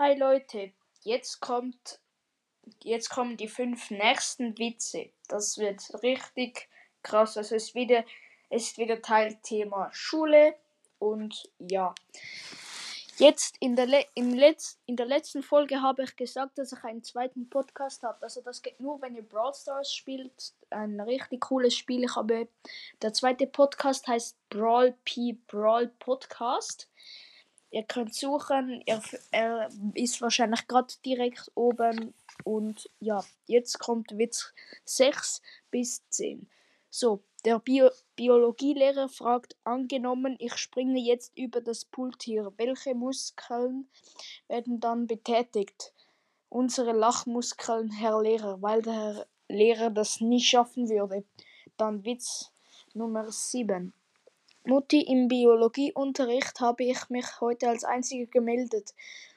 Hi Leute, jetzt kommen die 5 nächsten Witze. Das wird richtig krass. Also es ist wieder Teilthema Schule und ja. Jetzt in der letzten Folge habe ich gesagt, dass ich einen zweiten Podcast habe. Also das geht nur, wenn ihr Brawl Stars spielt. Ein richtig cooles Spiel. Der zweite Podcast heißt Brawl Podcast. Ihr könnt suchen, er ist wahrscheinlich gerade direkt oben. Und ja, jetzt kommt Witz 6 bis 10. So, der Biologielehrer fragt, angenommen, ich springe jetzt über das Pult hier. Welche Muskeln werden dann betätigt? Unsere Lachmuskeln, Herr Lehrer, weil der Herr Lehrer das nie schaffen würde. Dann Witz Nummer 7. Mutti, im Biologieunterricht habe ich mich heute als Einzige gemeldet.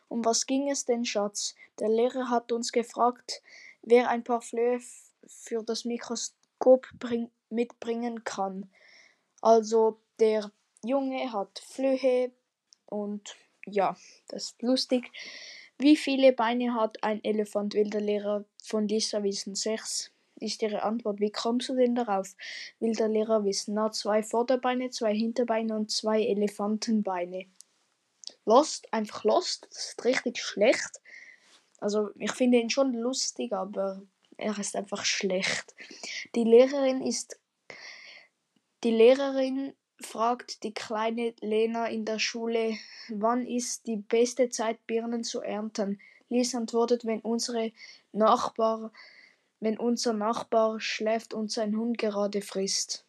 Um was ging es denn, Schatz? Der Lehrer hat uns gefragt, wer ein paar Flöhe für das Mikroskop mitbringen kann. Also, der Junge hat Flöhe und ja, das ist lustig. Wie viele Beine hat ein Elefant, will der Lehrer von Lisa wissen? 6. Ist ihre Antwort. Wie kommst du denn darauf? Will der Lehrer wissen. Na, 2 Vorderbeine, 2 Hinterbeine und 2 Elefantenbeine. Lost. Das ist richtig schlecht. Also, ich finde ihn schon lustig, aber er ist einfach schlecht. Die Lehrerin fragt die kleine Lena in der Schule, wann ist die beste Zeit, Birnen zu ernten? Lisa antwortet, wenn unser Nachbar schläft und sein Hund gerade frisst.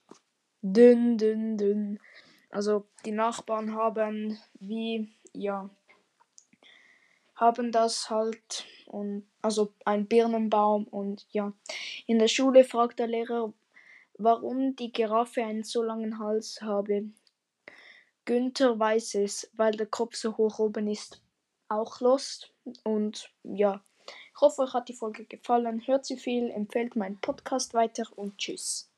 Dünn, dünn, dünn. Also die Nachbarn haben das halt, und also ein Birnenbaum und ja. In der Schule fragt der Lehrer, warum die Giraffe einen so langen Hals habe. Günther weiß es, weil der Kopf so hoch oben ist. Auch lost und ja. Ich hoffe, euch hat die Folge gefallen. Hört sie viel, empfehlt meinen Podcast weiter und tschüss.